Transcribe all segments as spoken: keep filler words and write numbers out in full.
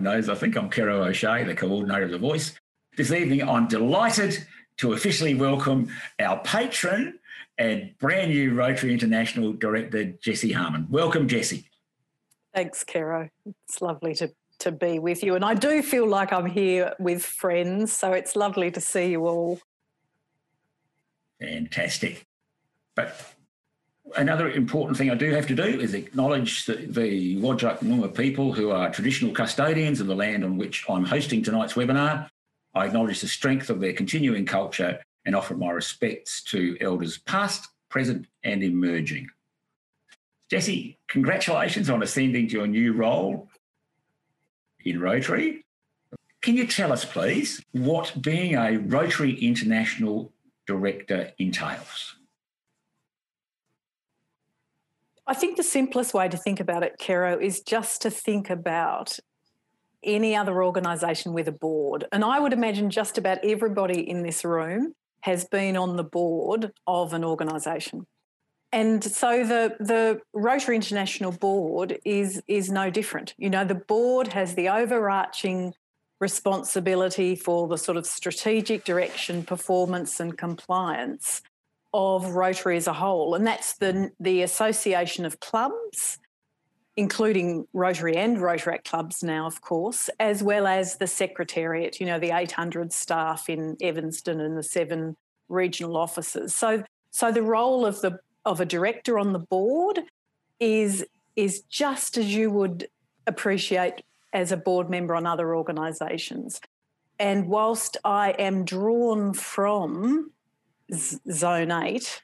knows, I think I'm Kero O'Shea, the coordinator of The Voice. This evening, I'm delighted to officially welcome our patron and brand new Rotary International Director, Jessie Harman. Welcome, Jessie. Thanks, Kero. It's lovely to, to be with you. And I do feel like I'm here with friends, so it's lovely to see you all. Fantastic. But another important thing I do have to do is acknowledge the, the Wadjuk Noongar people who are traditional custodians of the land on which I'm hosting tonight's webinar. I acknowledge the strength of their continuing culture and offer my respects to elders past, present and emerging. Jessie, congratulations on ascending to your new role in Rotary. Can you tell us, please, what being a Rotary International Director entails? I think the simplest way to think about it, Kero, is just to think about any other organisation with a board. And I would imagine just about everybody in this room has been on the board of an organisation. And so the, the Rotary International Board is, is no different. You know, the board has the overarching responsibility for the sort of strategic direction, performance and compliance of Rotary as a whole, and that's the, the association of clubs, including Rotary and Rotaract clubs now, of course, as well as the Secretariat, you know, the eight hundred staff in Evanston and the seven regional offices. So so the role of the of a director on the board is, is just as you would appreciate as a board member on other organisations. And whilst I am drawn from Zone eight,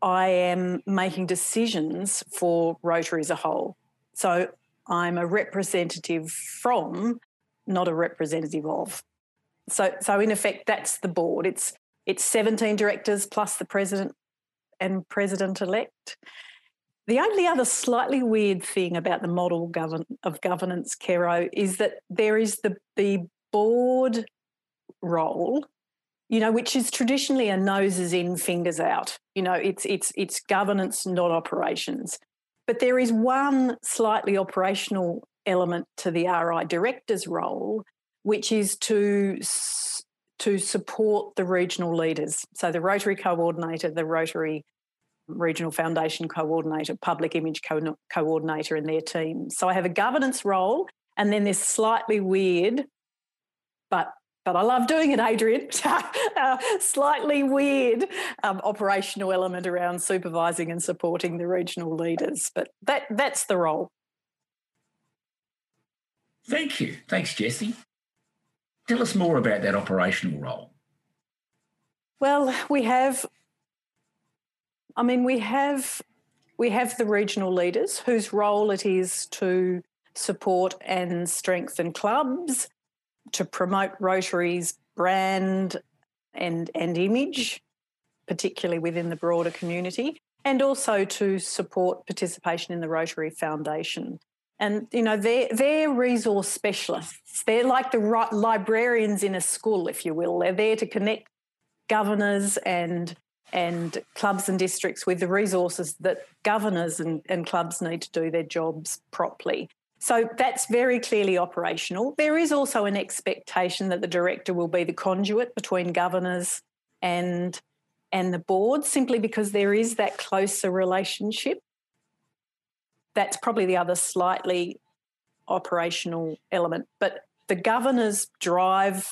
I am making decisions for Rotary as a whole. So I'm a representative from, not a representative of. So so in effect, that's the board. It's it's seventeen directors plus the president and president-elect. The only other slightly weird thing about the model govern, of governance, Kero, is that there is the, the board role, you know, which is traditionally a noses in, fingers out. You know, it's it's it's governance, not operations. But there is one slightly operational element to the R I director's role, which is to, to support the regional leaders. So the Rotary coordinator, the Rotary Regional Foundation coordinator, public image co- coordinator and their team. So I have a governance role, and then this slightly weird, but But I love doing it, Adrian, uh, slightly weird um, operational element around supervising and supporting the regional leaders. But that that's the role. Thank you. Thanks, Jessie. Tell us more about that operational role. Well, we have, I mean, we have, we have the regional leaders whose role it is to support and strengthen clubs, to promote Rotary's brand and, and image, particularly within the broader community, and also to support participation in the Rotary Foundation. And, you know, they're, they're resource specialists. They're like the librarians in a school, if you will. They're there to connect governors and, and clubs and districts with the resources that governors and, and clubs need to do their jobs properly. So that's very clearly operational. There is also an expectation that the director will be the conduit between governors and, and the board, simply because there is that closer relationship. That's probably the other slightly operational element. But the governors drive,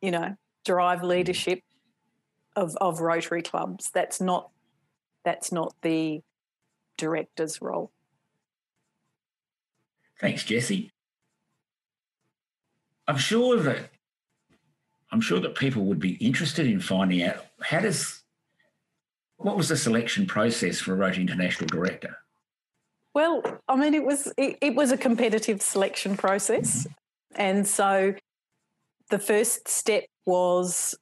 you know, drive leadership of, of Rotary clubs. That's not, that's not the director's role. Thanks, Jessie. I'm sure that I'm sure that people would be interested in finding out how does what was the selection process for a Rotary International Director? Well, I mean, it was it, it was a competitive selection process, and so the first step was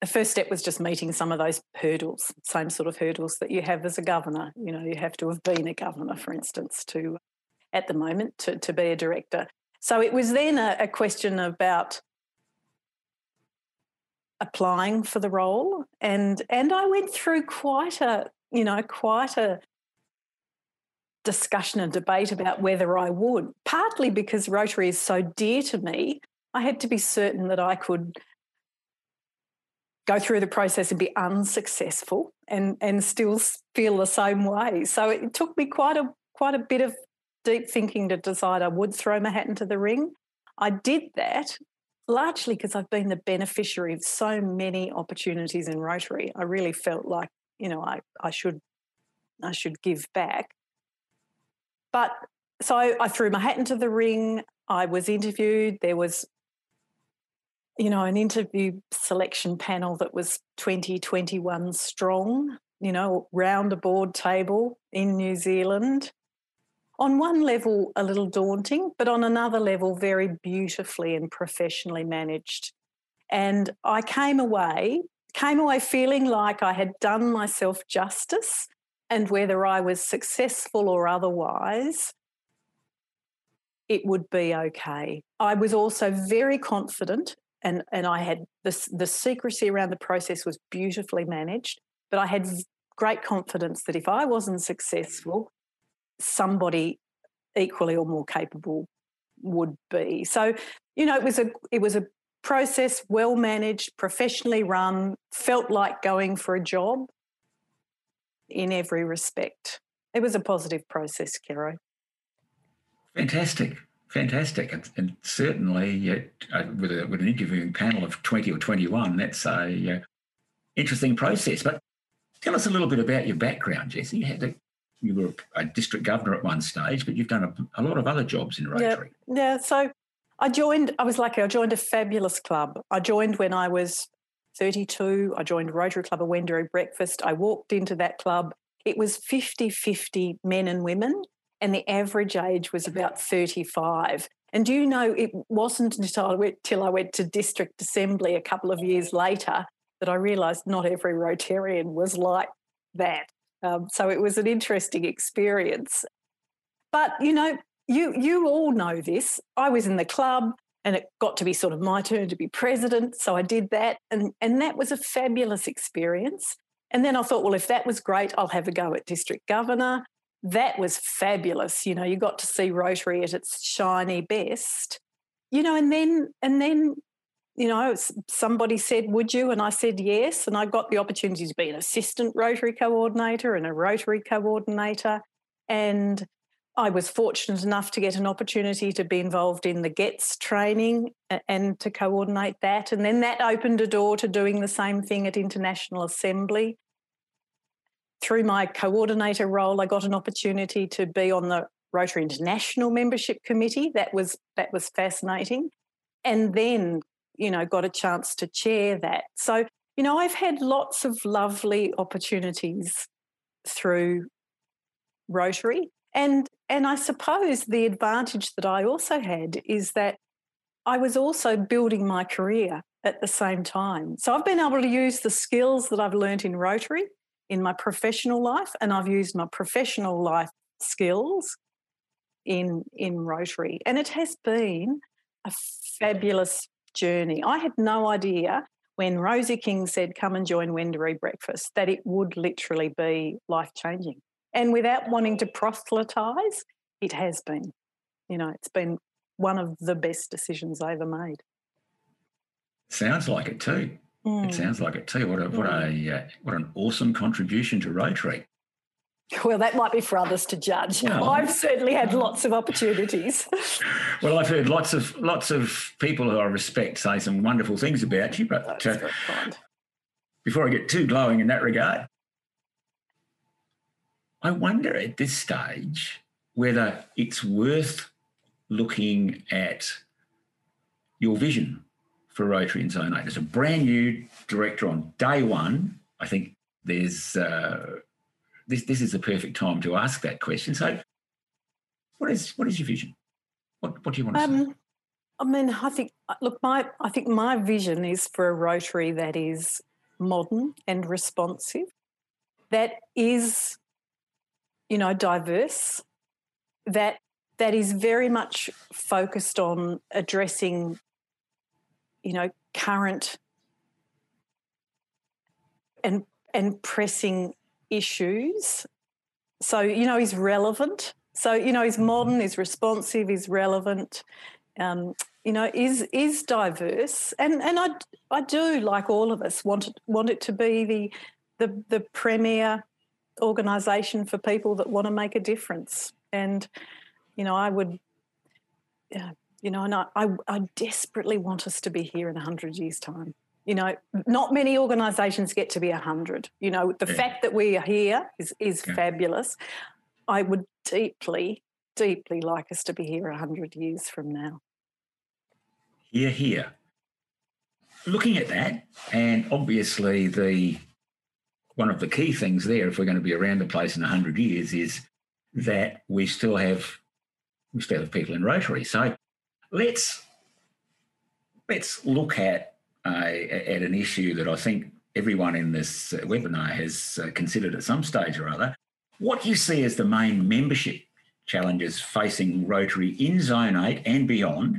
the first step was just meeting some of those hurdles, same sort of hurdles that you have as a governor. You know, you have to have been a governor, for instance, to, at the moment, to, to be a director. So it was then a, a question about applying for the role, and and I went through quite a, you know, quite a discussion and debate about whether I would, partly because Rotary is so dear to me. I had to be certain that I could go through the process and be unsuccessful and, and still feel the same way. So it took me quite a quite a bit of deep thinking to decide I would throw my hat into the ring. I did that largely because I've been the beneficiary of so many opportunities in Rotary. I really felt like, you know, I, I should I should give back. But so I, I threw my hat into the ring. I was interviewed. There was, you know, an interview selection panel that was twenty, twenty-one strong, you know, round a board table in New Zealand. On one level, a little daunting, but on another level, very beautifully and professionally managed. And I came away, came away feeling like I had done myself justice, and whether I was successful or otherwise, it would be okay. I was also very confident, and, and I had this, the secrecy around the process was beautifully managed, but I had great confidence that if I wasn't successful, somebody equally or more capable would be. So, you know, it was a it was a process well managed, professionally run, felt like going for a job in every respect. It was a positive process, Kero. Fantastic, fantastic. And, and certainly uh, with, a, with an interviewing panel of twenty or twenty-one, that's a uh, interesting process. But tell us a little bit about your background, Jessie. You, had a, you were a district governor at one stage, but you've done a, a lot of other jobs in Rotary. Yeah, yeah, so I joined, I was lucky, I joined a fabulous club. I joined when I was thirty-two. I joined Rotary Club of Wendouree Breakfast. I walked into that club. It was fifty-fifty men and women, and the average age was about thirty-five. And do you know, it wasn't until I went, till I went to District Assembly a couple of years later that I realised not every Rotarian was like that. Um, so it was an interesting experience. But, you know, you you all know this. I was in the club and it got to be sort of my turn to be president, so I did that, and, and that was a fabulous experience. And then I thought, well, if that was great, I'll have a go at district governor. That was fabulous. You know, you got to see Rotary at its shiny best, you know, and then, and then, you know, somebody said, would you? And I said, yes. And I got the opportunity to be an assistant Rotary coordinator and a Rotary coordinator. And I was fortunate enough to get an opportunity to be involved in the GETS training and to coordinate that. And then that opened a door to doing the same thing at International Assembly. Through my coordinator role, I got an opportunity to be on the Rotary International Membership Committee. That was that was fascinating. And then, you know, got a chance to chair that. So, you know, I've had lots of lovely opportunities through Rotary. And, and I suppose the advantage that I also had is that I was also building my career at the same time. So I've been able to use the skills that I've learnt in Rotary in my professional life, and I've used my professional life skills in in Rotary. And it has been a fabulous journey. I had no idea when Rosie King said, come and join Wendouree Breakfast, that it would literally be life-changing. And without wanting to proselytise, it has been. You know, it's been one of the best decisions I ever made. Sounds like it too. Mm. It sounds like it too. What a, mm. what a uh, what an awesome contribution to Rotary. Well, that might be for others to judge. Well, I've certainly had lots of opportunities. Well, I've heard lots of lots of people who I respect say some wonderful things about you. But uh, before I get too glowing in that regard, I wonder at this stage whether it's worth looking at your vision for Rotary in Zone eight. As a brand new director on day one, I think there's uh, this. This is the perfect time to ask that question. So, what is what is your vision? What what do you want to um, say? I mean, I think look, my I think my vision is for a Rotary that is modern and responsive, that is, you know, diverse, that that is very much focused on addressing, you know, current and and pressing issues. So, you know, he's relevant. So, you know, he's modern, he's responsive, he's relevant, um, you know, is is diverse. And and I, I do, like all of us, want it, want it to be the the, the premier organisation for people that want to make a difference. And, you know, I would, uh, you know, and I, I, I desperately want us to be here in one hundred years' time. You know, not many organisations get to be one hundred. You know, the yeah. fact that we are here is, is yeah. fabulous. I would deeply, deeply like us to be here one hundred years from now. Hear, hear. Looking at that, and obviously the one of the key things there, if we're going to be around the place in one hundred years, is that we still have we still have people in Rotary. So let's let's look at Uh, at an issue that I think everyone in this uh, webinar has uh, considered at some stage or other. What do you see as the main membership challenges facing Rotary in Zone eight and beyond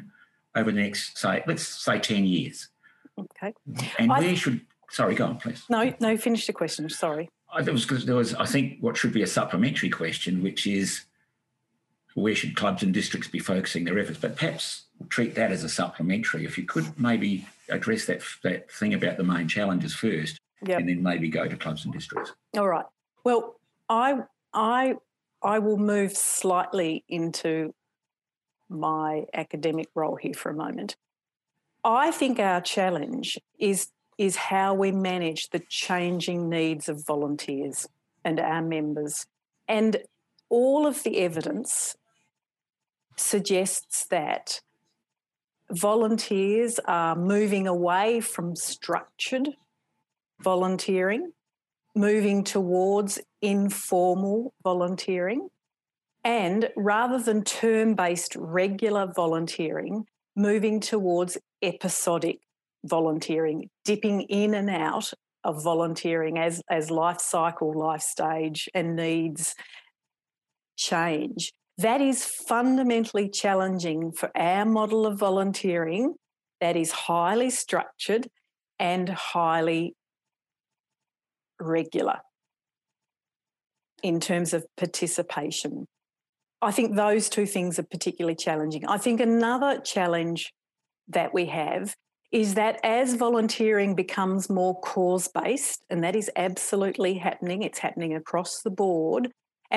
over the next, say, let's say ten years? Okay. And I, where should, sorry, go on, please. No, no, finish the question, sorry. I, there was, there was, I think, what should be a supplementary question, which is where should clubs and districts be focusing their efforts? But perhaps treat that as a supplementary. If you could maybe address that that thing about the main challenges first, yep. and then maybe go to clubs and districts. All right. Well, I I I will move slightly into my academic role here for a moment. I think our challenge is is how we manage the changing needs of volunteers and our members. And all of the evidence suggests that volunteers are moving away from structured volunteering, moving towards informal volunteering, and rather than term-based regular volunteering, moving towards episodic volunteering, dipping in and out of volunteering as, as life cycle, life stage and needs change. That is fundamentally challenging for our model of volunteering that is highly structured and highly regular in terms of participation. I think those two things are particularly challenging. I think another challenge that we have is that as volunteering becomes more cause-based, and that is absolutely happening, it's happening across the board,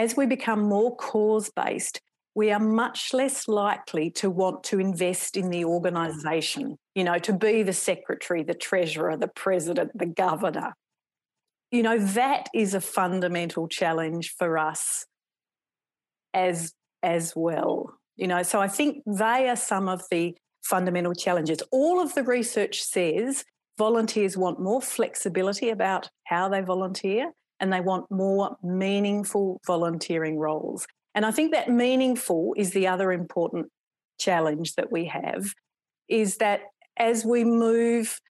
as we become more cause-based, we are much less likely to want to invest in the organisation, you know, to be the secretary, the treasurer, the president, the governor. You know, that is a fundamental challenge for us as, as well. You know, so I think they are some of the fundamental challenges. All of the research says volunteers want more flexibility about how they volunteer, and they want more meaningful volunteering roles. And I think that meaningful is the other important challenge that we have, is that as we move,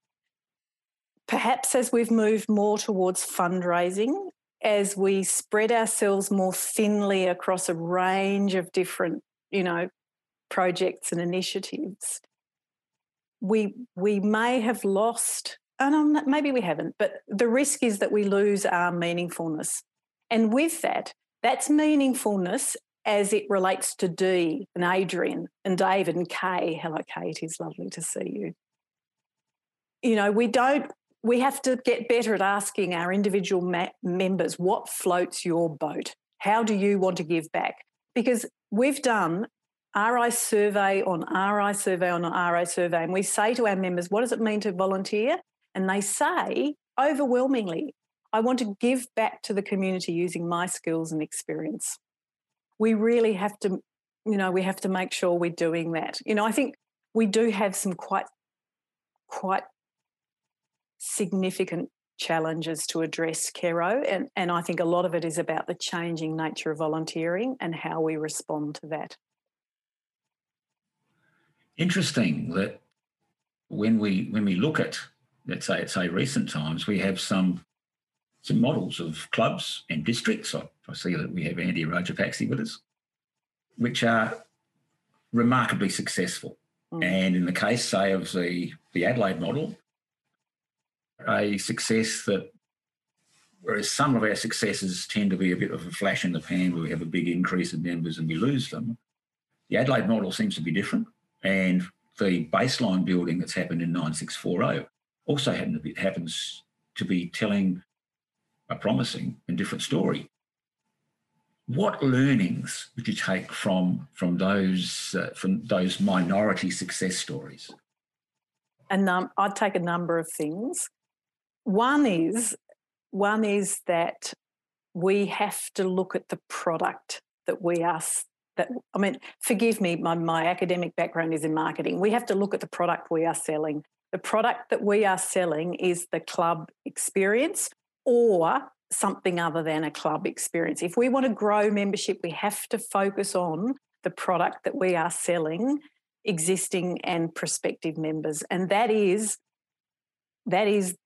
perhaps as we've moved more towards fundraising, as we spread ourselves more thinly across a range of different, you know, projects and initiatives, we, we may have lost... And maybe we haven't, but the risk is that we lose our meaningfulness. And with that, that's meaningfulness as it relates to Dee and Adrian and David and Kay. Hello, Kay, it is lovely to see you. You know, we don't, we have to get better at asking our individual ma- members, what floats your boat? How do you want to give back? Because we've done R I survey on R I survey on R I survey, and we say to our members, what does it mean to volunteer? And they say, overwhelmingly, I want to give back to the community using my skills and experience. We really have to, you know, we have to make sure we're doing that. You know, I think we do have some quite, quite significant challenges to address, Kero, and, and I think a lot of it is about the changing nature of volunteering and how we respond to that. Interesting that when we when we look at, let's say, say recent times, we have some some models of clubs and districts. I, I see that we have Andy Rajapaksa with us, which are remarkably successful. Mm. And in the case, say, of the, the Adelaide model, a success that Whereas some of our successes tend to be a bit of a flash in the pan where we have a big increase in members and we lose them. The Adelaide model seems to be different, and the baseline building that's happened in nine six four zero also happened to be, happens to be telling a promising and different story. What learnings would you take from from those uh, from those minority success stories? A num- I'd take a number of things. One is one is that we have to look at the product that we are. That I mean, forgive me, my, my academic background is in marketing. We have to look at the product we are selling. The product that we are selling is the club experience, or something other than a club experience. If we want to grow membership, we have to focus on the product that we are selling, existing and prospective members. And that is, that is,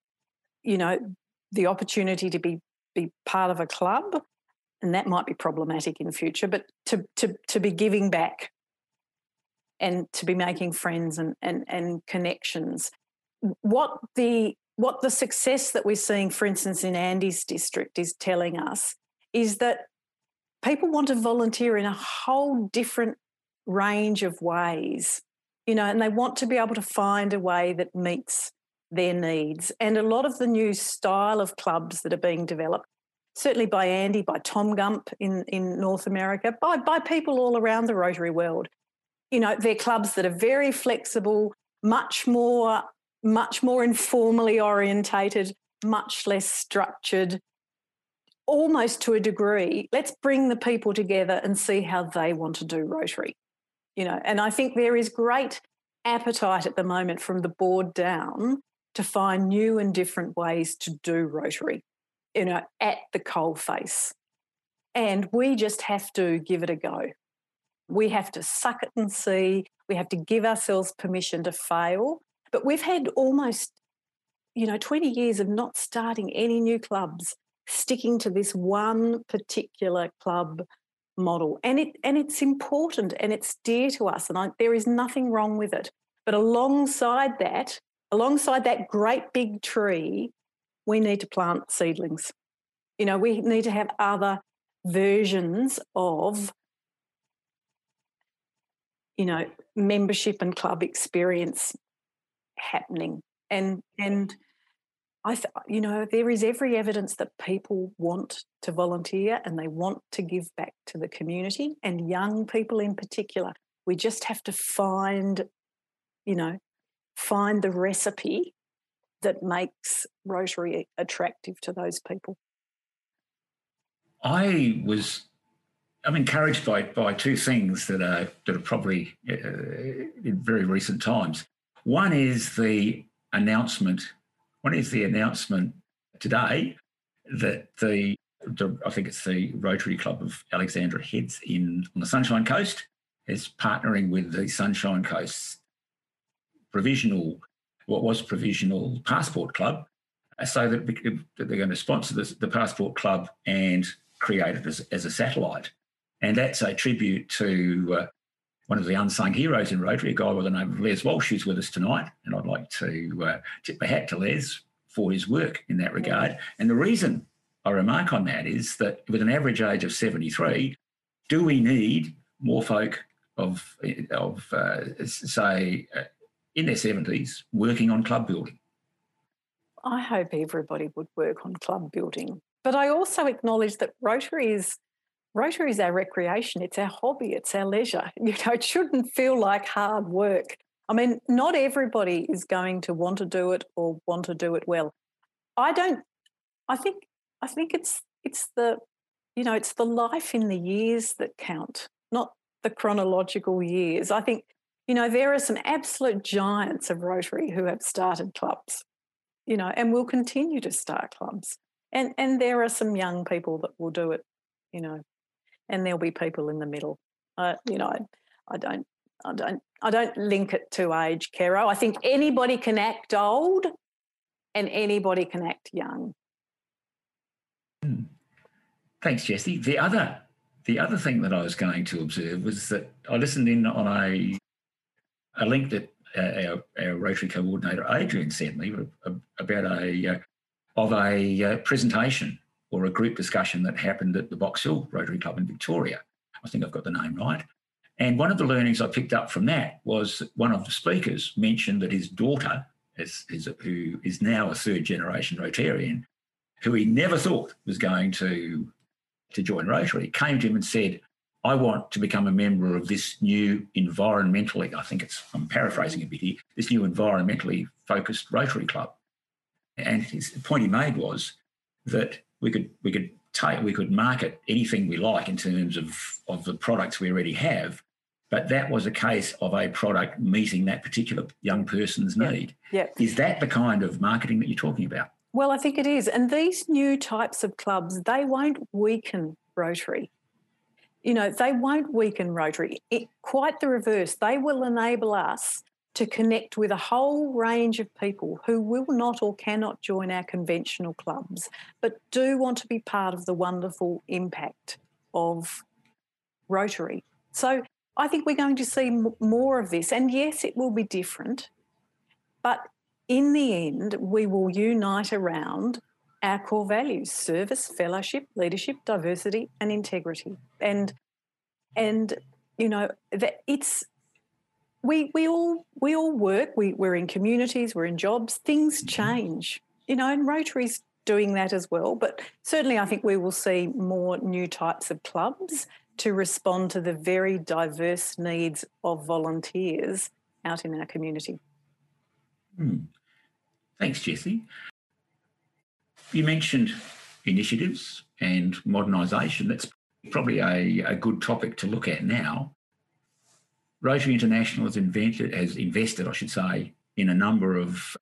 you know, the opportunity to be, be part of a club, and that might be problematic in future, but to to to be giving back and to be making friends and and, and connections. What the What the success that we're seeing, for instance, in Andy's district is telling us is that people want to volunteer in a whole different range of ways, you know, and they want to be able to find a way that meets their needs. And a lot of the new style of clubs that are being developed, certainly by Andy, by Tom Gump in, in North America, by, by people all around the Rotary world, you know, they're clubs that are very flexible, much more... much more informally orientated, much less structured, almost to a degree. Let's bring the people together and see how they want to do Rotary, you know. And I think there is great appetite at the moment from the board down to find new and different ways to do Rotary, you know, at the coalface. And we just have to give it a go. We have to suck it and see. We have to give ourselves permission to fail. But we've had almost, you know, twenty years of not starting any new clubs, sticking to this one particular club model. And it and it's important and it's dear to us, and I, there is nothing wrong with it. But alongside that, alongside that great big tree, we need to plant seedlings. You know, we need to have other versions of, you know, membership and club experience happening, and and I th- you know, there is every evidence that people want to volunteer and they want to give back to the community, and young people in particular. We just have to find, you know, find the recipe that makes Rotary attractive to those people. I was I'm encouraged by by two things that are that are probably uh, in very recent times. One is the announcement. One is the announcement today that the, the I think it's the Rotary Club of Alexandra Heads in on the Sunshine Coast is partnering with the Sunshine Coast provisional, what was provisional passport club, so that they're going to sponsor this, the passport club, and create it as, as a satellite, and that's a tribute to. Uh, One of the unsung heroes in Rotary, a guy by the name of Les Walsh, who's with us tonight, and I'd like to uh, tip my hat to Les for his work in that regard. And the reason I remark on that is that with an average age of seventy-three, do we need more folk of, of uh, say, uh, in their seventies working on club building? I hope everybody would work on club building. But I also acknowledge that Rotary is... Rotary is our recreation, it's our hobby, it's our leisure. You know, it shouldn't feel like hard work. I mean, not everybody is going to want to do it or want to do it well. I don't, I think, I think it's, it's the, you know, it's the life in the years that count, not the chronological years. I think, you know, there are some absolute giants of Rotary who have started clubs, you know, and will continue to start clubs. And, and there are some young people that will do it, you know. And there'll be people in the middle. Uh, you know, I, I don't, I don't, I don't link it to age, Kero. I think anybody can act old, and anybody can act young. Mm. Thanks, Jessie. The other, the other thing that I was going to observe was that I listened in on a, a link that uh, our, our Rotary coordinator Adrian sent me about a uh, of a uh, presentation or a group discussion that happened at the Box Hill Rotary Club in Victoria. I think I've got the name right. And one of the learnings I picked up from that was one of the speakers mentioned that his daughter, is, is, who is now a third generation Rotarian, who he never thought was going to, to join Rotary, came to him and said, I want to become a member of this new environmentally, I think it's, I'm paraphrasing a bit here, this new environmentally focused Rotary Club. And his the point he made was that we could we could take we could market anything we like in terms of, of the products we already have, but that was a case of a product meeting that particular young person's yep. need. Yep. Is that the kind of marketing that you're talking about? Well, I think it is. And these new types of clubs, they won't weaken Rotary. You know, they won't weaken Rotary. It, quite the reverse. They will enable us to connect with a whole range of people who will not or cannot join our conventional clubs but do want to be part of the wonderful impact of Rotary. So I think we're going to see more of this. And, yes, it will be different, but in the end we will unite around our core values: service, fellowship, leadership, diversity and integrity. And, and you know, that it's... We we all we all work, we, we're in communities, we're in jobs, things change, you know, and Rotary's doing that as well. But certainly I think we will see more new types of clubs to respond to the very diverse needs of volunteers out in our community. Hmm. Thanks, Jessie. You mentioned initiatives and modernisation. That's probably a, a good topic to look at now. Rotary International has, invented, has invested, I should say, in a number of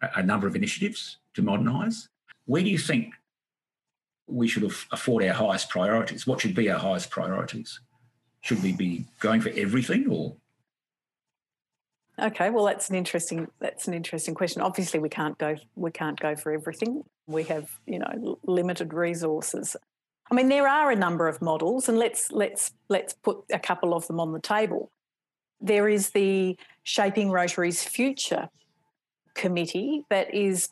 a number of initiatives to modernise. Where do you think we should afford our highest priorities? What should be our highest priorities? Should we be going for everything, or? Okay, well, that's an interesting that's an interesting question. Obviously, we can't go we can't go for everything. We have, you know, limited resources. I mean, there are a number of models, and let's let's let's put a couple of them on the table. There is the Shaping Rotary's Future Committee that is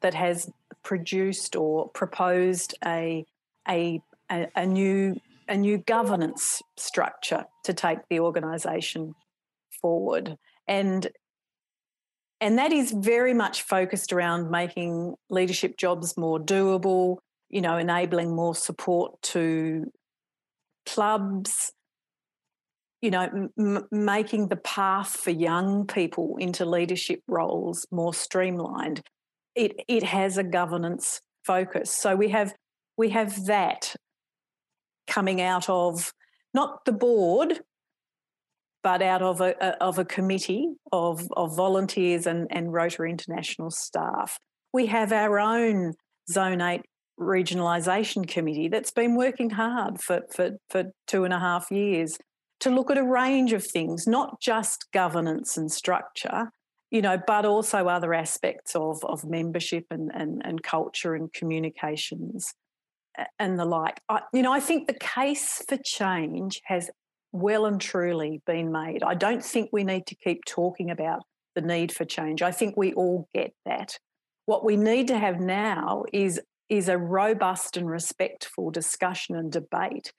that has produced or proposed a a a new a new governance structure to take the organisation forward, and and that is very much focused around making leadership jobs more doable, you know, enabling more support to clubs, you know, m- making the path for young people into leadership roles more streamlined. It it has a governance focus. So we have we have that coming out of not the board, but out of a, a of a committee of of volunteers and, and Rotary International staff. We have our own Zone eight Regionalisation Committee that's been working hard for, for, for two and a half years to look at a range of things, not just governance and structure, you know, but also other aspects of, of membership and, and, and culture and communications and the like. I, you know, I think the case for change has well and truly been made. I don't think we need to keep talking about the need for change. I think we all get that. What we need to have now is is a robust and respectful discussion and debate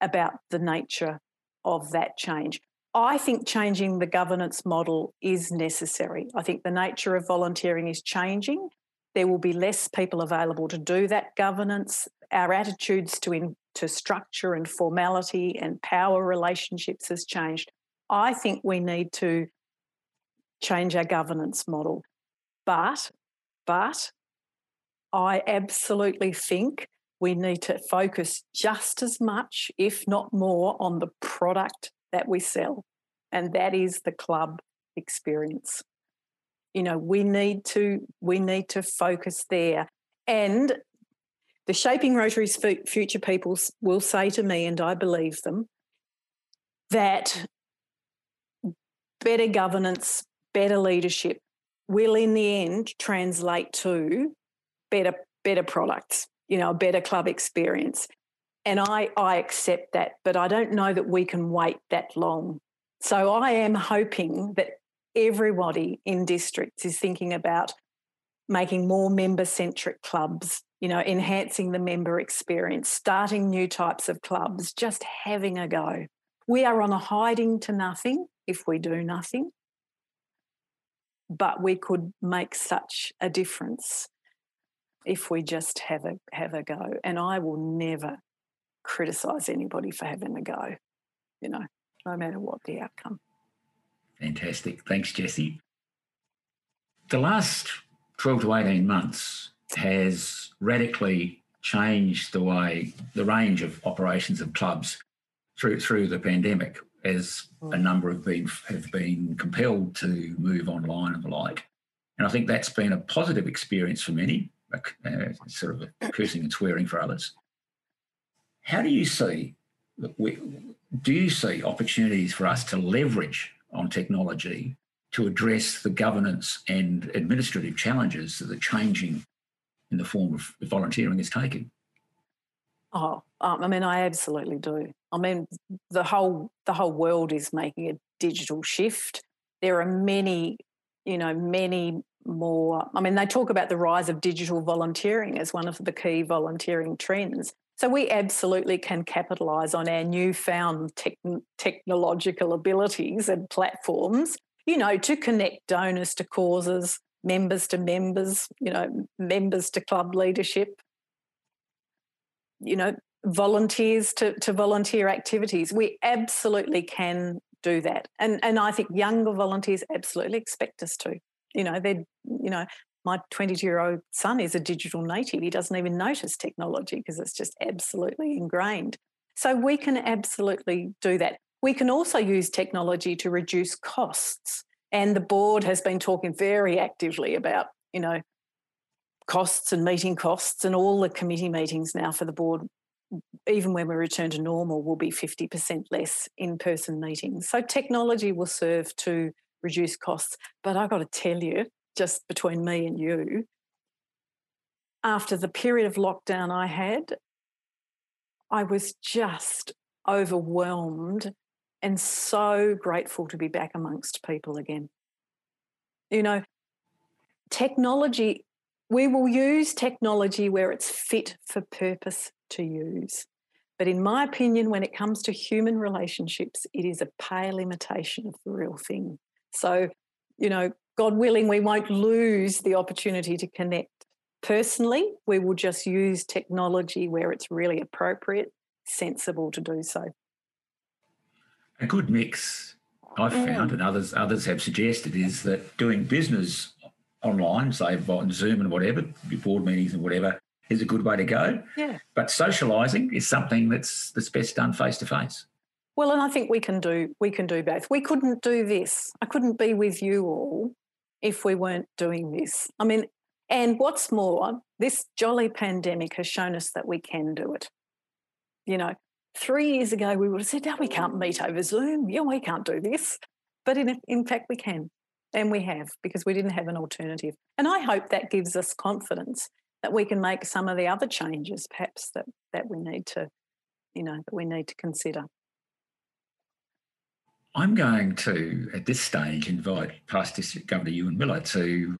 about the nature of that change. I think changing the governance model is necessary. I think the nature of volunteering is changing. There will be less people available to do that governance. Our attitudes to, in, to structure and formality and power relationships has changed. I think we need to change our governance model. But, but... I absolutely think we need to focus just as much, if not more, on the product that we sell, and that is the club experience. You know, we need to we need to focus there. And the Shaping Rotary's Future Peoples will say to me, and I believe them, that better governance, better leadership will in the end translate to better better products, you know, a better club experience. And I, I accept that, but I don't know that we can wait that long. So I am hoping that everybody in districts is thinking about making more member-centric clubs you know, enhancing the member experience, starting new types of clubs, just having a go. We are on a hiding to nothing if we do nothing, but we could make such a difference if we just have a have a go. And I will never criticise anybody for having a go, you know, no matter what the outcome. Fantastic. Thanks, Jessie. The last twelve to eighteen months has radically changed the way, the range of operations of clubs through through the pandemic, as a number have been, have been compelled to move online and the like. And I think that's been a positive experience for many, uh, sort of cursing and swearing for others. How do you see, do you see opportunities for us to leverage on technology to address the governance and administrative challenges that the changing in the form of volunteering is taking? Oh, um, I mean, I absolutely do. I mean, the whole the whole world is making a digital shift. There are many, you know, many more. I mean, they talk about the rise of digital volunteering as one of the key volunteering trends. So we absolutely can capitalise on our newfound tech, technological abilities and platforms, you know, to connect donors to causes, members to members, you know, members to club leadership, you know, volunteers to, to volunteer activities. We absolutely can do that. And and I think younger volunteers absolutely expect us to. You know, they're, you know, my twenty-two-year-old son is a digital native. He doesn't even notice technology because it's just absolutely ingrained. So we can absolutely do that. We can also use technology to reduce costs. And the board has been talking very actively about, you know, costs and meeting costs, and all the committee meetings now for the board, even when we return to normal, will be fifty percent less in-person meetings. So technology will serve to reduce costs. But I've got to tell you, just between me and you, after the period of lockdown I had, I was just overwhelmed and so grateful to be back amongst people again. You know, technology, we will use technology where it's fit for purpose to use. But in my opinion, when it comes to human relationships, it is a pale imitation of the real thing. So, you know, God willing, we won't lose the opportunity to connect personally. We will just use technology where it's really appropriate, sensible to do so. A good mix, I've found, and others others have suggested, is that doing business online, say on Zoom and whatever, board meetings and whatever, is a good way to go. Yeah. But socialising is something that's that's best done face to face. Well, and I think we can do we can do both. We couldn't do this. I couldn't be with you all if we weren't doing this. I mean, and what's more, this jolly pandemic has shown us that we can do it. You know, three years ago, we would have said, no, we can't meet over Zoom. Yeah, we can't do this. But in, in fact, we can, and we have, because we didn't have an alternative. And I hope that gives us confidence that we can make some of the other changes perhaps that, that we need to, you know, that we need to consider. I'm going to, at this stage, invite past District Governor Ewan Miller to,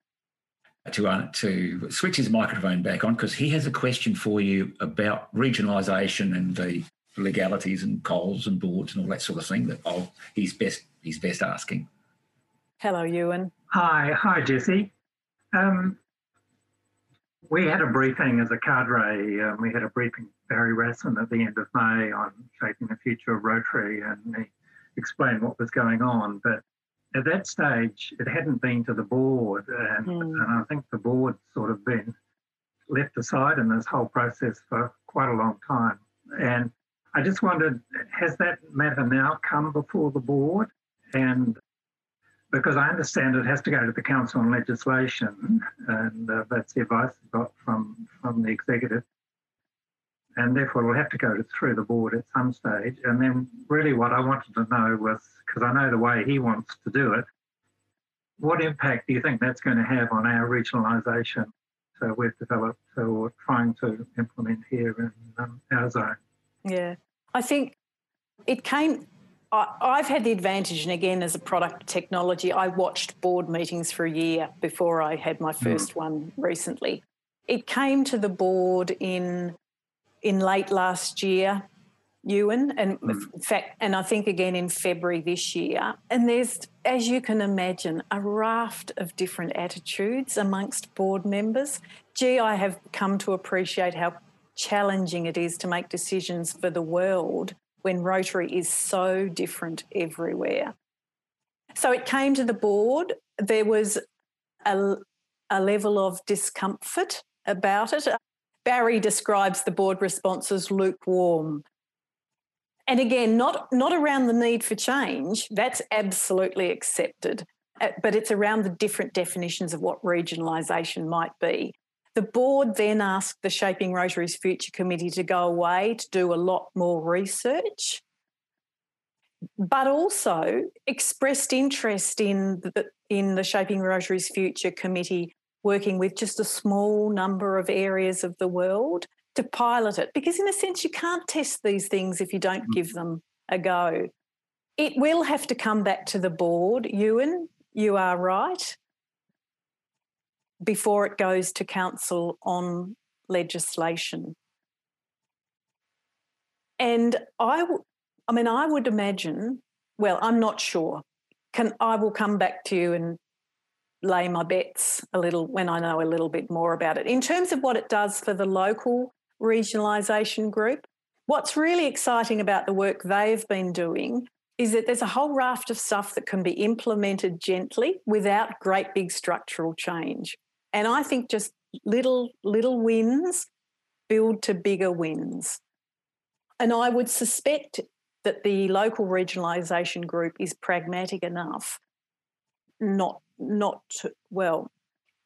to, to switch his microphone back on, because he has a question for you about regionalisation and the legalities and coals and boards and all that sort of thing that I'll, he's best he's best asking. Hello, Ewan. Hi, hi, Jessie. Um, we had a briefing as a cadre. Um, we had a briefing with Barry Rasson at the end of May on shaping the future of Rotary, and he explained what was going on. But at that stage, it hadn't been to the board, and, mm. and I think the board sort of been left aside in this whole process for quite a long time. And I just wondered, has that matter now come before the board? And because I understand it has to go to the Council on Legislation, and uh, that's the advice I got from, from the executive, and therefore it'll have to go to, through the board at some stage. And then really what I wanted to know was, because I know the way he wants to do it, what impact do you think that's going to have on our regionalisation so we've developed or trying to implement here in um, our zone? Yeah, I think it came, I, I've had the advantage, and again, as a product of technology, I watched board meetings for a year before I had my first mm. one recently. It came to the board in in late last year, Ewan, and mm. in fact, and I think again in February this year. And there's, as you can imagine, a raft of different attitudes amongst board members. Gee, I have come to appreciate how challenging it is to make decisions for the world when Rotary is so different everywhere. So it came to the board. There was a, a level of discomfort about it. Barry describes the board response as lukewarm. And again, not, not around the need for change. That's absolutely accepted. But it's around the different definitions of what regionalisation might be. The board then asked the Shaping Rotary's Future Committee to go away to do a lot more research, but also expressed interest in the, in the Shaping Rotary's Future Committee working with just a small number of areas of the world to pilot it, because in a sense you can't test these things if you don't mm. give them a go. It will have to come back to the board, Ewan, you are right, before it goes to Council on Legislation. And I, w- I mean, I would imagine, well, I'm not sure. Can I will come back to you and lay my bets a little when I know a little bit more about it. In terms of what it does for the local regionalisation group, what's really exciting about the work they've been doing is that there's a whole raft of stuff that can be implemented gently without great big structural change. And I think just little, little wins build to bigger wins. And I would suspect that the local regionalisation group is pragmatic enough not, not to, well,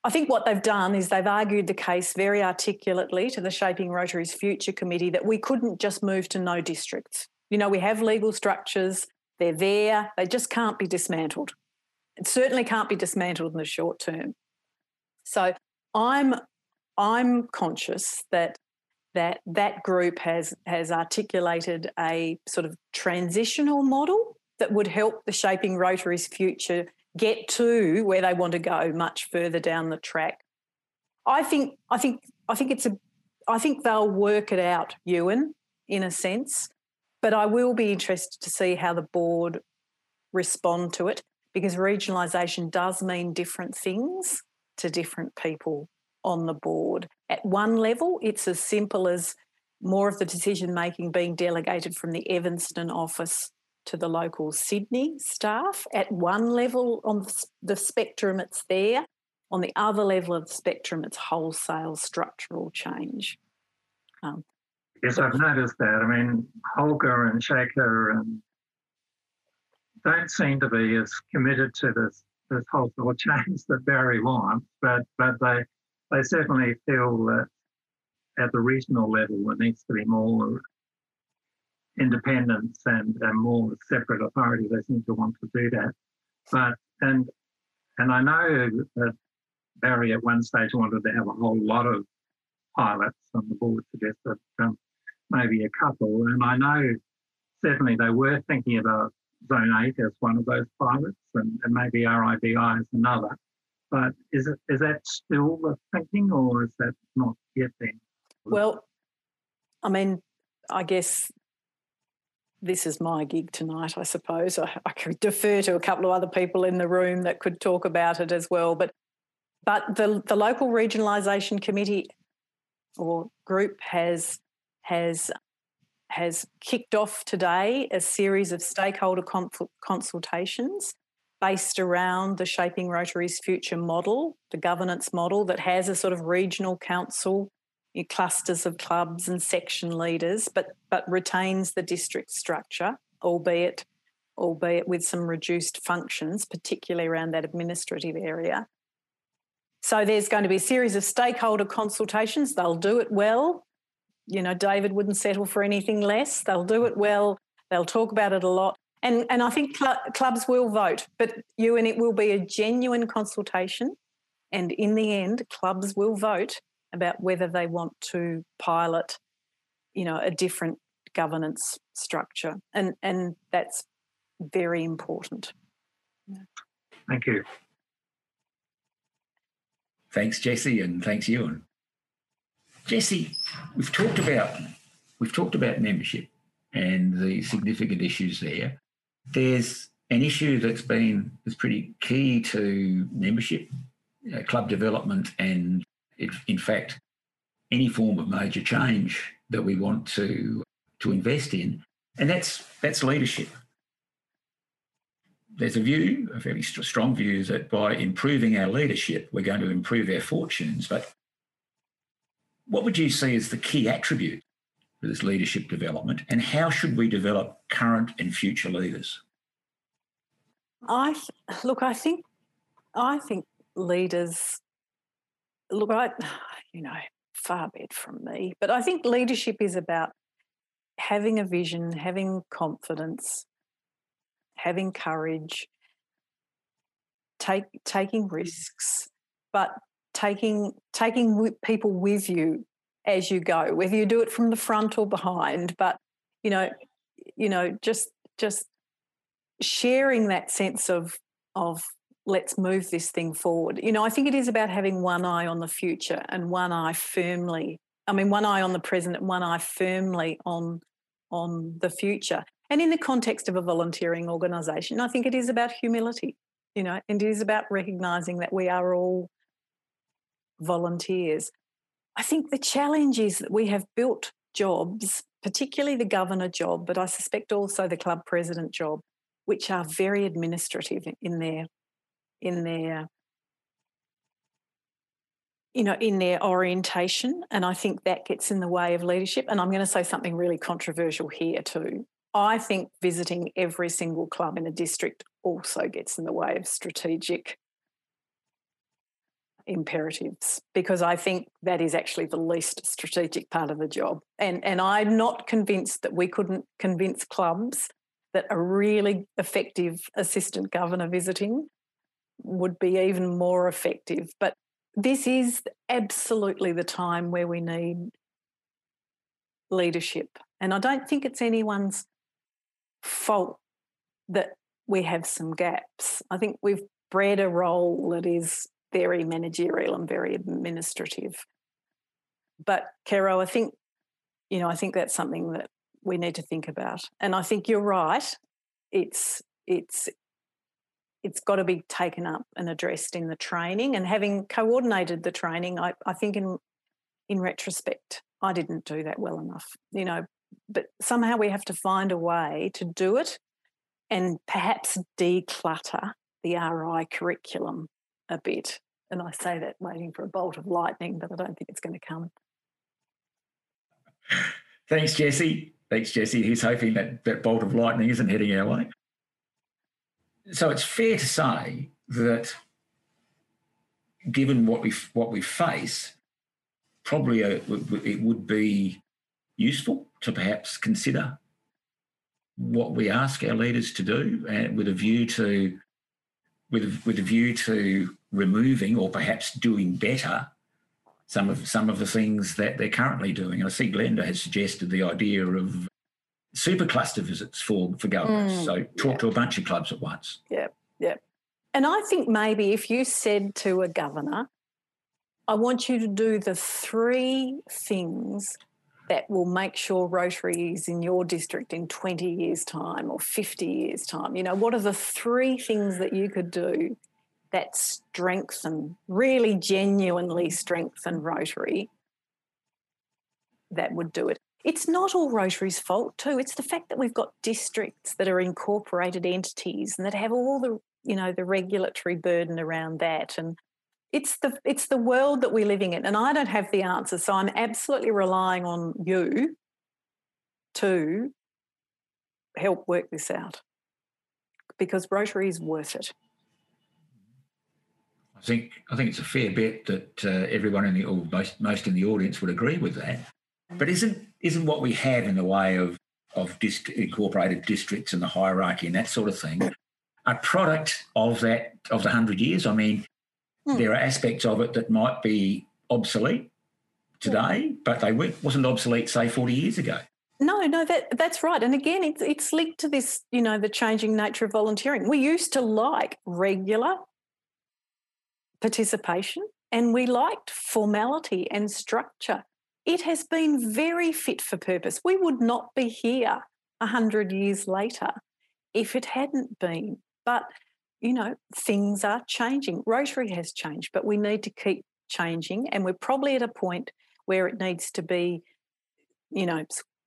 I think what they've done is they've argued the case very articulately to the Shaping Rotary's Future Committee that we couldn't just move to no districts. You know, we have legal structures. They're there. They just can't be dismantled. It certainly can't be dismantled in the short term. So I'm I'm conscious that that that group has has articulated a sort of transitional model that would help the Shaping Rotary's Future get to where they want to go much further down the track. I think I think I think it's a I think they'll work it out, Ewan, in a sense. But I will be interested to see how the board respond to it, because regionalisation does mean different things to different people on the board. At one level, it's as simple as more of the decision-making being delegated from the Evanston office to the local Sydney staff. At one level on the spectrum, it's there. On the other level of the spectrum, it's wholesale structural change. Um, Yes, I've noticed that. I mean, Holger and Shaker and don't seem to be as committed to this this wholesale change that Barry wants, but but they they certainly feel that at the regional level there needs to be more independence and, and more separate authority. They seem to want to do that. But and and I know that Barry at one stage wanted to have a whole lot of pilots on the board, suggested um, maybe a couple, and I know certainly they were thinking about Zone eight as one of those pilots, and, and maybe R I B I as another. But is it is that still the thinking, or is that not yet then? Well, I mean, I guess this is my gig tonight, I suppose. I, I could defer to a couple of other people in the room that could talk about it as well. But but the the local regionalisation committee or group has has has kicked off today a series of stakeholder consultations based around the Shaping Rotary's Future model, the governance model that has a sort of regional council, clusters of clubs and section leaders, but but retains the district structure, albeit albeit with some reduced functions, particularly around that administrative area. So there's going to be a series of stakeholder consultations. They'll do it well. You know, David wouldn't settle for anything less. They'll do it well. They'll talk about it a lot. And and I think cl- clubs will vote, but you and it will be a genuine consultation. And in the end, clubs will vote about whether they want to pilot, you know, a different governance structure. And, and that's very important. Thank you. Thanks, Jessie, and thanks, Ewan. Jessie, we've talked about we've talked about membership and the significant issues there. There's an issue that's been that's pretty key to membership, uh, club development, and it, in fact, any form of major change that we want to to invest in, and that's that's leadership. There's a view, a very strong view, that by improving our leadership, we're going to improve our fortunes. But what would you see as the key attribute for this leadership development, and how should we develop current and future leaders? I th- look, I think, I think leaders. Look, I, you know, far be it from me, but I think leadership is about having a vision, having confidence, having courage, take, taking risks, but taking taking w- people with you as you go, whether you do it from the front or behind. But you know, you know, just just sharing that sense of of let's move this thing forward. You know, I think it is about having one eye on the future and one eye firmly. I mean, one eye on the present and one eye firmly on on the future. And in the context of a volunteering organisation, I think it is about humility, you know, and it is about recognising that we are all volunteers. I think the challenge is that we have built jobs, particularly the governor job, but I suspect also the club president job, which are very administrative in their, in their, you know, in their orientation. And I think that gets in the way of leadership. And I'm going to say something really controversial here too. I think visiting every single club in a district also gets in the way of strategic imperatives, because I think that is actually the least strategic part of the job. And, and I'm not convinced that we couldn't convince clubs that a really effective assistant governor visiting would be even more effective. But this is absolutely the time where we need leadership. And I don't think it's anyone's fault that we have some gaps. I think we've bred a role that is very managerial and very administrative. But, Kero, I think, you know, I think that's something that we need to think about. And I think you're right. It's it's it's got to be taken up and addressed in the training. And having coordinated the training, I, I think in in retrospect, I didn't do that well enough, you know. But somehow we have to find a way to do it and perhaps declutter the R I curriculum a bit. And I say that waiting for a bolt of lightning, but I don't think it's going to come. Thanks, Jessie. Thanks, Jessie. He's hoping that that bolt of lightning isn't heading our way. So it's fair to say that given what we what we face, probably a, it would be useful to perhaps consider what we ask our leaders to do, and with a view to with with a view to removing or perhaps doing better some of some of the things that they're currently doing. And I see Glenda has suggested the idea of super cluster visits for, for governors. Mm, so talk yeah. to a bunch of clubs at once. Yeah, yeah. And I think maybe if you said to a governor, I want you to do the three things that will make sure Rotary is in your district in twenty years' time or fifty years' time. You know, what are the three things that you could do that strengthen, really genuinely strengthen Rotary that would do it? It's not all Rotary's fault too. It's the fact that we've got districts that are incorporated entities and that have all the, you know, the regulatory burden around that, and It's the it's the world that we're living in, and I don't have the answer, so I'm absolutely relying on you to help work this out, because Rotary is worth it. I think I think it's a fair bet that uh, everyone in the or most most in the audience would agree with that. But isn't isn't what we have in the way of of dist- incorporated districts and the hierarchy and that sort of thing a product of that of the hundred years? I mean, there are aspects of it that might be obsolete today, but they wasn't obsolete, say, forty years ago. No, no, that that's right. And again, it's it's linked to this, you know, the changing nature of volunteering. We used to like regular participation, and we liked formality and structure. It has been very fit for purpose. We would not be here a hundred years later if it hadn't been. But, you know, things are changing. Rotary has changed, but we need to keep changing, and we're probably at a point where it needs to be, you know,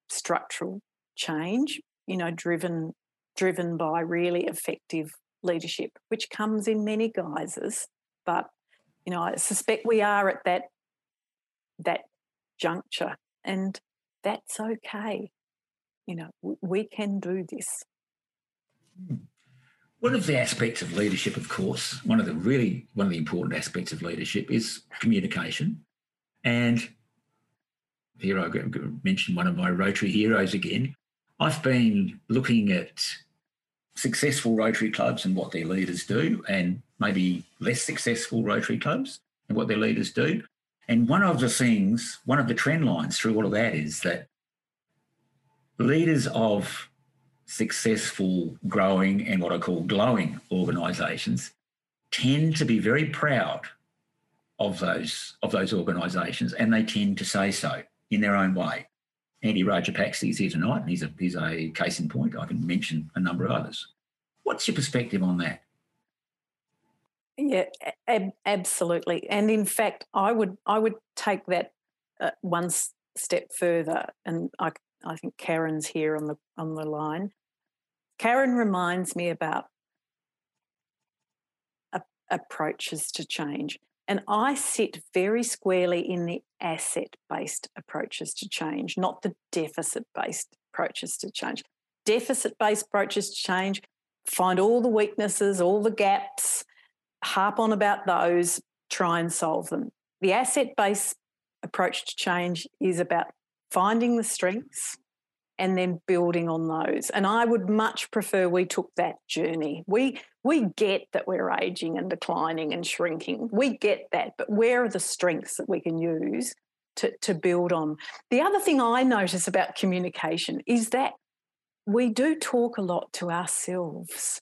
structural change, you know, driven driven by really effective leadership, which comes in many guises. But, you know, I suspect we are at that that juncture, and that's okay. You know, we can do this. One of the aspects of leadership, of course, one of the really, one of the important aspects of leadership is communication. And here I mentioned one of my Rotary heroes again. I've been looking at successful Rotary clubs and what their leaders do, and maybe less successful Rotary clubs and what their leaders do. And one of the things, one of the trend lines through all of that is that leaders of successful, growing and what I call glowing organisations tend to be very proud of those of those organisations, and they tend to say so in their own way. Andy Rajapaksa is here tonight, and he's a, he's a case in point. I can mention a number of others. What's your perspective on that? Yeah, ab- absolutely. And in fact, I would I would take that uh, one step further, and I I think Karen's here on the on the line. Karen reminds me about ap- approaches to change, and I sit very squarely in the asset-based approaches to change, not the deficit-based approaches to change. Deficit-based approaches to change, find all the weaknesses, all the gaps, harp on about those, try and solve them. The asset-based approach to change is about finding the strengths and then building on those. And I would much prefer we took that journey. We we get that we're ageing and declining and shrinking. We get that, but where are the strengths that we can use to, to build on? The other thing I notice about communication is that we do talk a lot to ourselves.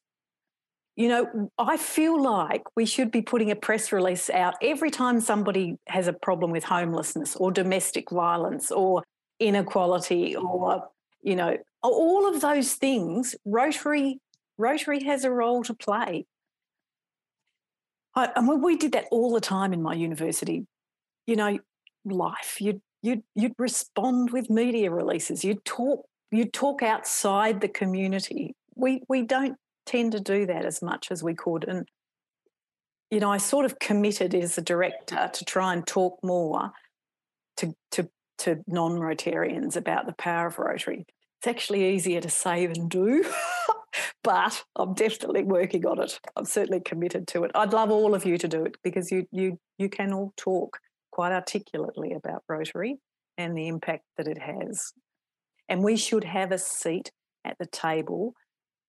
You know, I feel like we should be putting a press release out every time somebody has a problem with homelessness or domestic violence or inequality or, you know, all of those things. Rotary, Rotary has a role to play. I, I mean, we did that all the time in my university, you know, life. You'd, you'd, you'd respond with media releases. You'd talk, you'd talk outside the community. We, we don't tend to do that as much as we could. And, you know, I sort of committed as a director to try and talk more to to, to non-Rotarians about the power of Rotary. It's actually easier to say than do, but I'm definitely working on it. I'm certainly committed to it. I'd love all of you to do it, because you you you can all talk quite articulately about Rotary and the impact that it has. And we should have a seat at the table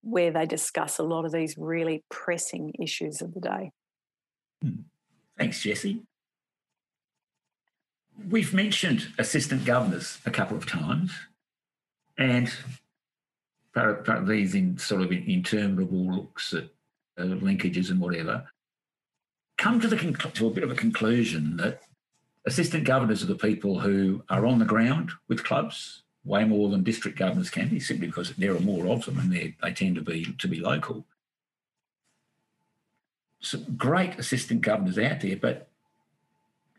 where they discuss a lot of these really pressing issues of the day. Thanks, Jessie. We've mentioned assistant governors a couple of times, and part of these in sort of interminable looks at uh, linkages and whatever, come to the conclu- to a bit of a conclusion that assistant governors are the people who are on the ground with clubs, way more than district governors can be, simply because there are more of them and they tend to be to be local. Some great assistant governors out there, but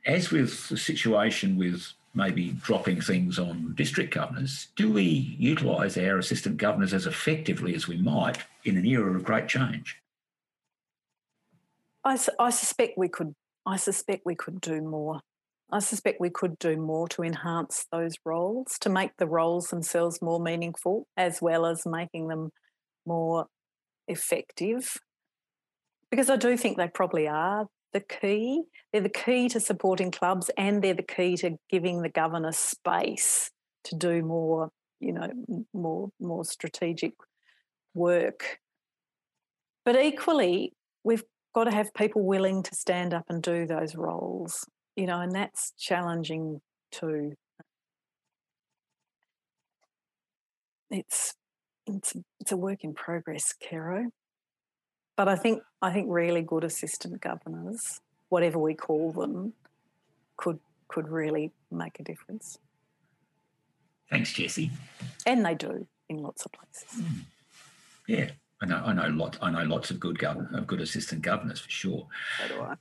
as with the situation with maybe dropping things on district governors, do we utilise our assistant governors as effectively as we might in an era of great change? I, su- I suspect we could. I suspect we could do more. I suspect we could do more to enhance those roles, to make the roles themselves more meaningful, as well as making them more effective, because I do think they probably are the key. They're the key to supporting clubs, and they're the key to giving the governor space to do more, you know, more, more strategic work. But equally, we've got to have people willing to stand up and do those roles. You know, and that's challenging too. It's it's it's a work in progress, Kero. But I think I think really good assistant governors, whatever we call them, could could really make a difference. Thanks, Jessie. And they do in lots of places. Mm. Yeah, I know. I know lots. I know lots of good govern, of good assistant governors for sure. So do I.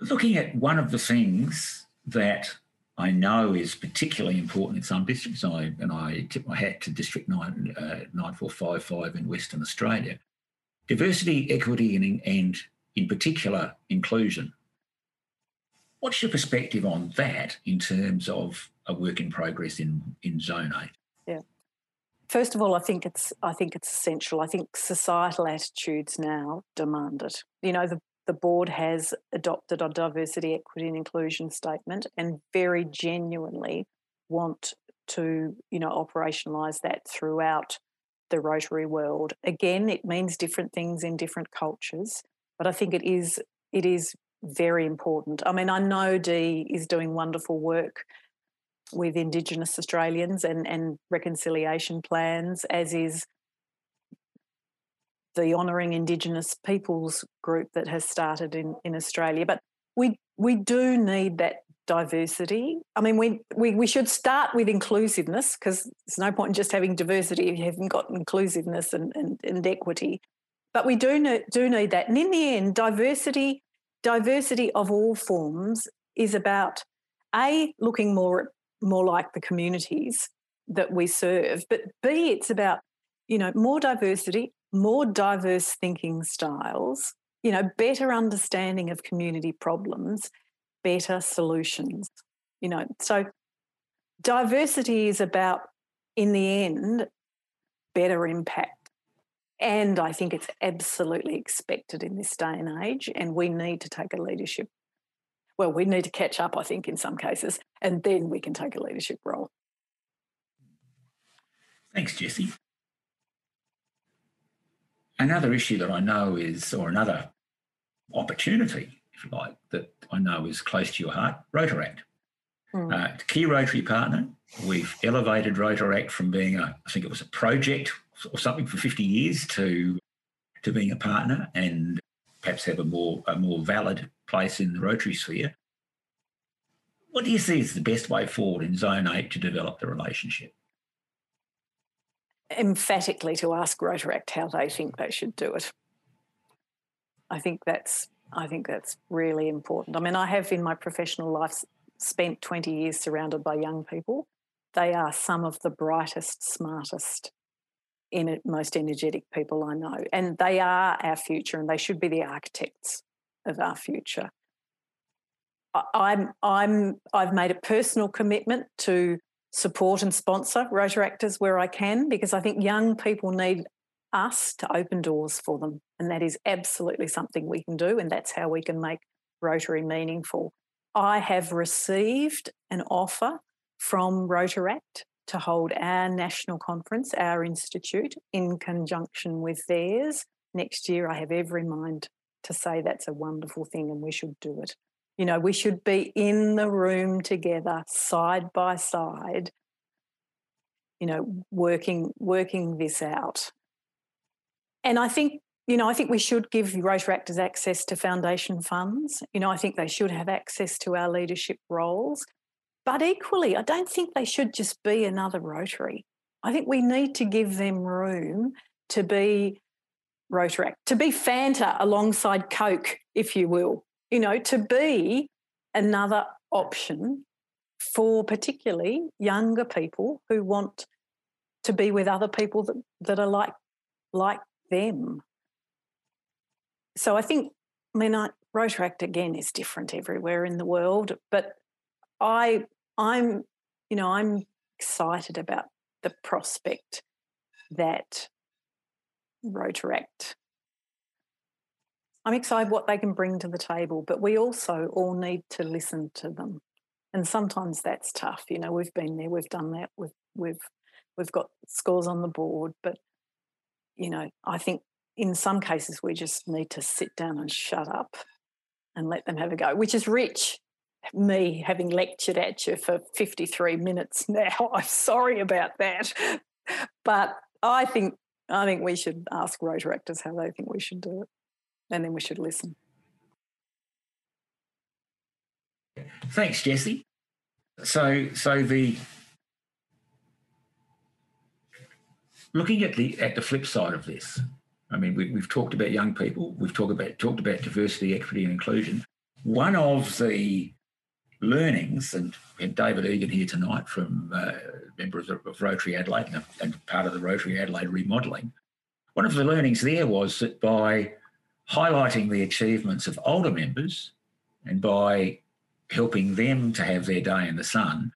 Looking at one of the things that I know is particularly important in some districts, and I, and I tip my hat to District nine, uh, nine four five five in Western Australia, diversity, equity and, and in particular inclusion. What's your perspective on that in terms of a work in progress in, in Zone eight? Yeah. First of all, I think it's I think it's essential. I think societal attitudes now demand it. You know, the The board has adopted a diversity, equity and inclusion statement and very genuinely want to, you know, operationalise that throughout the Rotary world. Again, it means different things in different cultures, but I think it is it is very important. I mean, I know Dee is doing wonderful work with Indigenous Australians and, and reconciliation plans, as is the Honouring Indigenous Peoples group that has started in, in Australia. But we we do need that diversity. I mean, we we, we should start with inclusiveness, because there's no point in just having diversity if you haven't got inclusiveness and, and, and equity. But we do, no, do need that. And in the end, diversity, diversity of all forms is about, A, looking more, more like the communities that we serve, but B, it's about, you know, more diversity, more diverse thinking styles, you know, better understanding of community problems, better solutions, you know. So diversity is about, in the end, better impact. And I think it's absolutely expected in this day and age, and we need to take a leadership. Well, we need to catch up, I think, in some cases, and then we can take a leadership role. Thanks, Jessie. Another issue that I know is, or another opportunity, if you like, that I know is close to your heart, Rotaract. Mm. Uh, key Rotary partner. We've elevated Rotaract from being, a, I think it was a project or something for fifty years to to being a partner and perhaps have a more, a more valid place in the Rotary sphere. What do you see as the best way forward in Zone eight to develop the relationship? Emphatically to ask Rotaract how they think they should do it. I think that's I think that's really important. I mean, I have in my professional life spent twenty years surrounded by young people. They are some of the brightest, smartest, most energetic people I know, and they are our future, and they should be the architects of our future. I'm I'm I've made a personal commitment to support and sponsor Rotaractors where I can, because I think young people need us to open doors for them, and that is absolutely something we can do, and that's how we can make Rotary meaningful. I have received an offer from Rotaract to hold our national conference, our institute, in conjunction with theirs next year. I have every mind to say that's a wonderful thing and we should do it. You know, we should be in the room together, side by side, you know, working working this out. And I think, you know, I think we should give Rotaractors access to foundation funds. You know, I think they should have access to our leadership roles. But equally, I don't think they should just be another Rotary. I think we need to give them room to be Rotaract, to be Fanta alongside Coke, if you will. You know, to be another option for particularly younger people who want to be with other people that, that are like like them. So I think, I mean, I, Rotaract again is different everywhere in the world, but I I'm you know I'm excited about the prospect that Rotaract. I'm excited what they can bring to the table, but we also all need to listen to them. And sometimes that's tough. You know, we've been there, we've done that, we've, we've, we've got scores on the board. But, you know, I think in some cases we just need to sit down and shut up and let them have a go, which is rich. Me having lectured at you for fifty-three minutes now, I'm sorry about that. But I think, I think we should ask Rotaractors how they think we should do it. And then we should listen. Thanks, Jessie. So, so the looking at the at the flip side of this, I mean, we, we've talked about young people, we've talked about talked about diversity, equity, and inclusion. One of the learnings, and, and David Egan here tonight, from uh, member of, the, of Rotary Adelaide and, and part of the Rotary Adelaide remodelling, one of the learnings there was that by highlighting the achievements of older members and by helping them to have their day in the sun,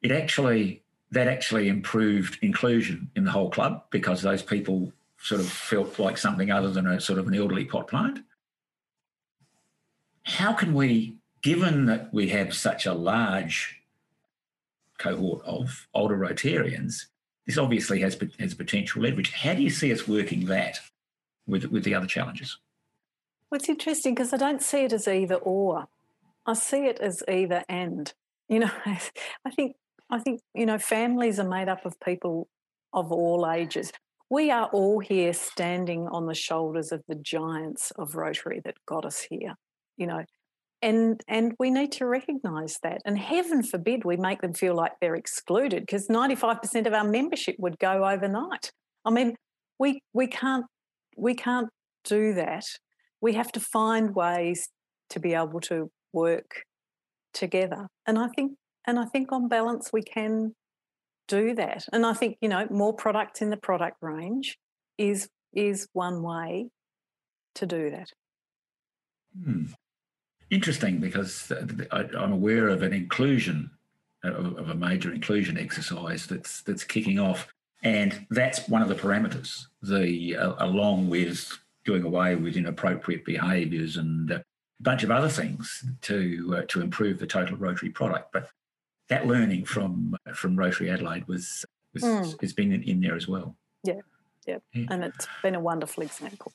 it actually that actually improved inclusion in the whole club, because those people sort of felt like something other than a sort of an elderly pot plant. How can we, given that we have such a large cohort of older Rotarians, this obviously has, has potential leverage. How do you see us working that with, with the other challenges? Well, it's interesting because I don't see it as either or. I see it as either and. You know, I think, I think you know, families are made up of people of all ages. We are all here standing on the shoulders of the giants of Rotary that got us here, you know, and and we need to recognise that. And heaven forbid we make them feel like they're excluded, because ninety-five percent of our membership would go overnight. I mean, we we can't we can't do that. We have to find ways to be able to work together. And I think and I think on balance we can do that. And I think, you know, more products in the product range is is one way to do that. Hmm. Interesting, because I, I'm aware of an inclusion, of a major inclusion exercise that's that's kicking off, and that's one of the parameters. The uh, along with doing away with inappropriate behaviours and a bunch of other things to uh, to improve the total Rotary product. But that learning from from Rotary Adelaide was, was mm. has been in, in there as well. Yeah, yeah, yeah, and it's been a wonderful example.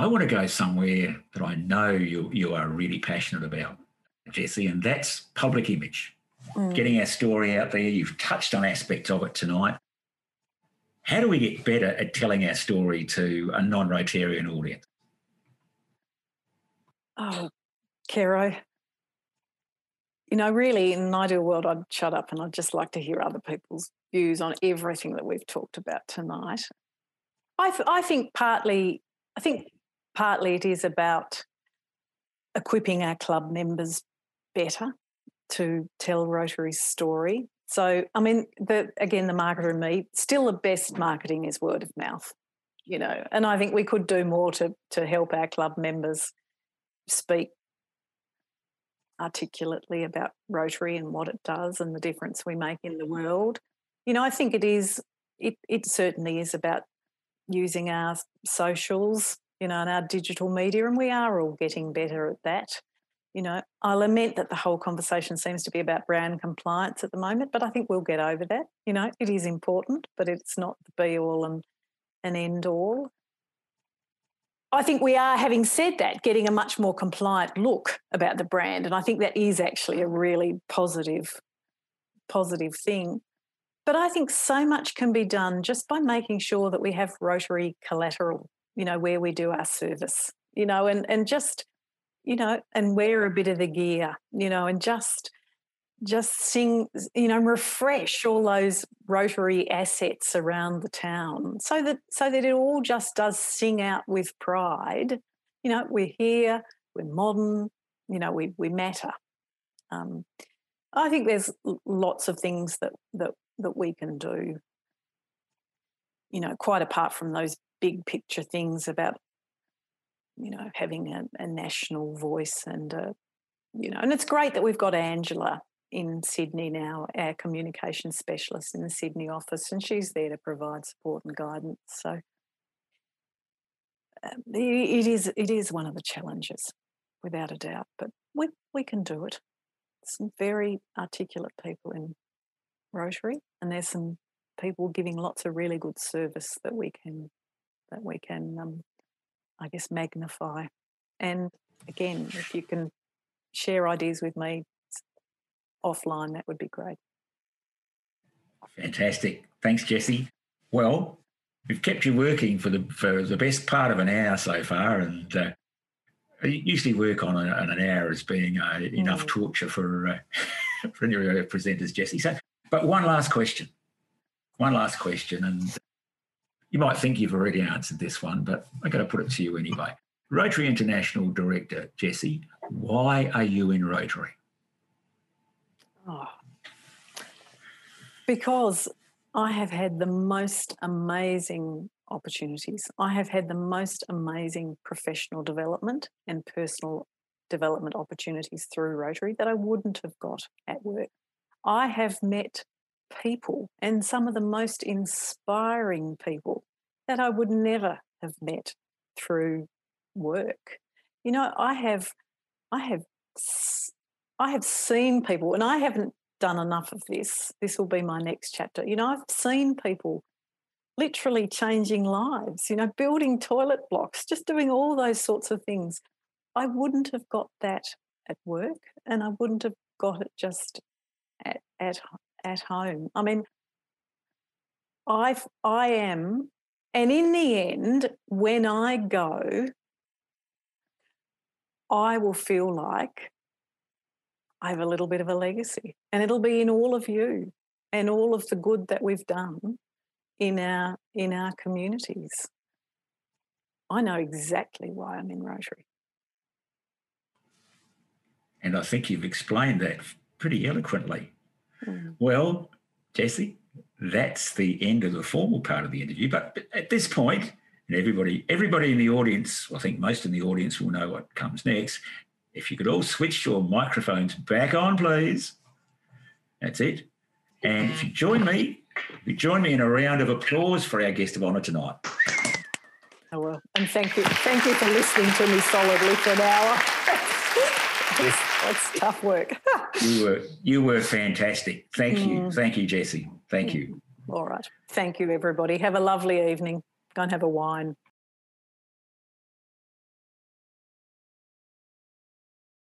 I want to go somewhere that I know you you are really passionate about, Jessie, and that's public image, mm. getting our story out there. You've touched on aspects of it tonight. How do we get better at telling our story to a non-Rotarian audience? Oh, Kero, you know, really in an ideal world I'd shut up and I'd just like to hear other people's views on everything that we've talked about tonight. I, th- I think partly, I think... Partly it is about equipping our club members better to tell Rotary's story. So, I mean, the, again, the marketer and me, still the best marketing is word of mouth, you know, and I think we could do more to, to help our club members speak articulately about Rotary and what it does and the difference we make in the world. You know, I think it is, it, it certainly is about using our socials, you know, and our digital media, and we are all getting better at that. You know, I lament that the whole conversation seems to be about brand compliance at the moment, but I think we'll get over that. You know, it is important, but it's not the be-all and an end-all. I think we are, having said that, getting a much more compliant look about the brand, and I think that is actually a really positive, positive thing. But I think so much can be done just by making sure that we have Rotary collateral, you know, where we do our service, you know, and, and just, you know, and wear a bit of the gear, you know, and just just sing, you know, refresh all those Rotary assets around the town so that so that it all just does sing out with pride. You know, we're here, we're modern, you know, we we matter. Um, I think there's lots of things that that that we can do, you know, quite apart from those big picture things about, you know, having a, a national voice and, a, you know, and it's great that we've got Angela in Sydney now, our communications specialist in the Sydney office, and she's there to provide support and guidance. So um, it, it is it is one of the challenges, without a doubt, but we, we can do it. Some very articulate people in Rotary, and there's some people giving lots of really good service that we can that we can, um, I guess, magnify. And, again, if you can share ideas with me offline, that would be great. Fantastic. Thanks, Jessie. Well, we've kept you working for the for the best part of an hour so far, and uh, I usually work on, a, on an hour as being uh, enough mm. torture for... Uh, for any of our presenters, Jessie. So, but one last question, one last question, and you might think you've already answered this one, but I'm going to put it to you anyway. Rotary International Director, Jessie, why are you in Rotary? Oh, because I have had the most amazing opportunities. I have had the most amazing professional development and personal development opportunities through Rotary that I wouldn't have got at work. I have met people and some of the most inspiring people that I would never have met through work. You know, I have I have I have seen people, and I haven't done enough of this. This will be my next chapter. You know, I've seen people literally changing lives, you know, building toilet blocks, just doing all those sorts of things. I wouldn't have got that at work, and I wouldn't have got it just at at, at home. I mean, I've, I am, and in the end, when I go, I will feel like I have a little bit of a legacy, and it'll be in all of you and all of the good that we've done in our in our communities. I know exactly why I'm in Rotary. And I think you've explained that pretty eloquently. Mm. Well, Jessie, that's the end of the formal part of the interview. But at this point, and everybody, everybody in the audience, I think most in the audience will know what comes next. If you could all switch your microphones back on, please. That's it. And if you join me, if you join me in a round of applause for our guest of honour tonight. Oh well, and thank you, thank you for listening to me solidly for an hour. Yes. That's tough work. you were you were fantastic. Thank mm. you, thank you, Jessie. Thank mm. you. All right. Thank you, everybody. Have a lovely evening. Go and have a wine.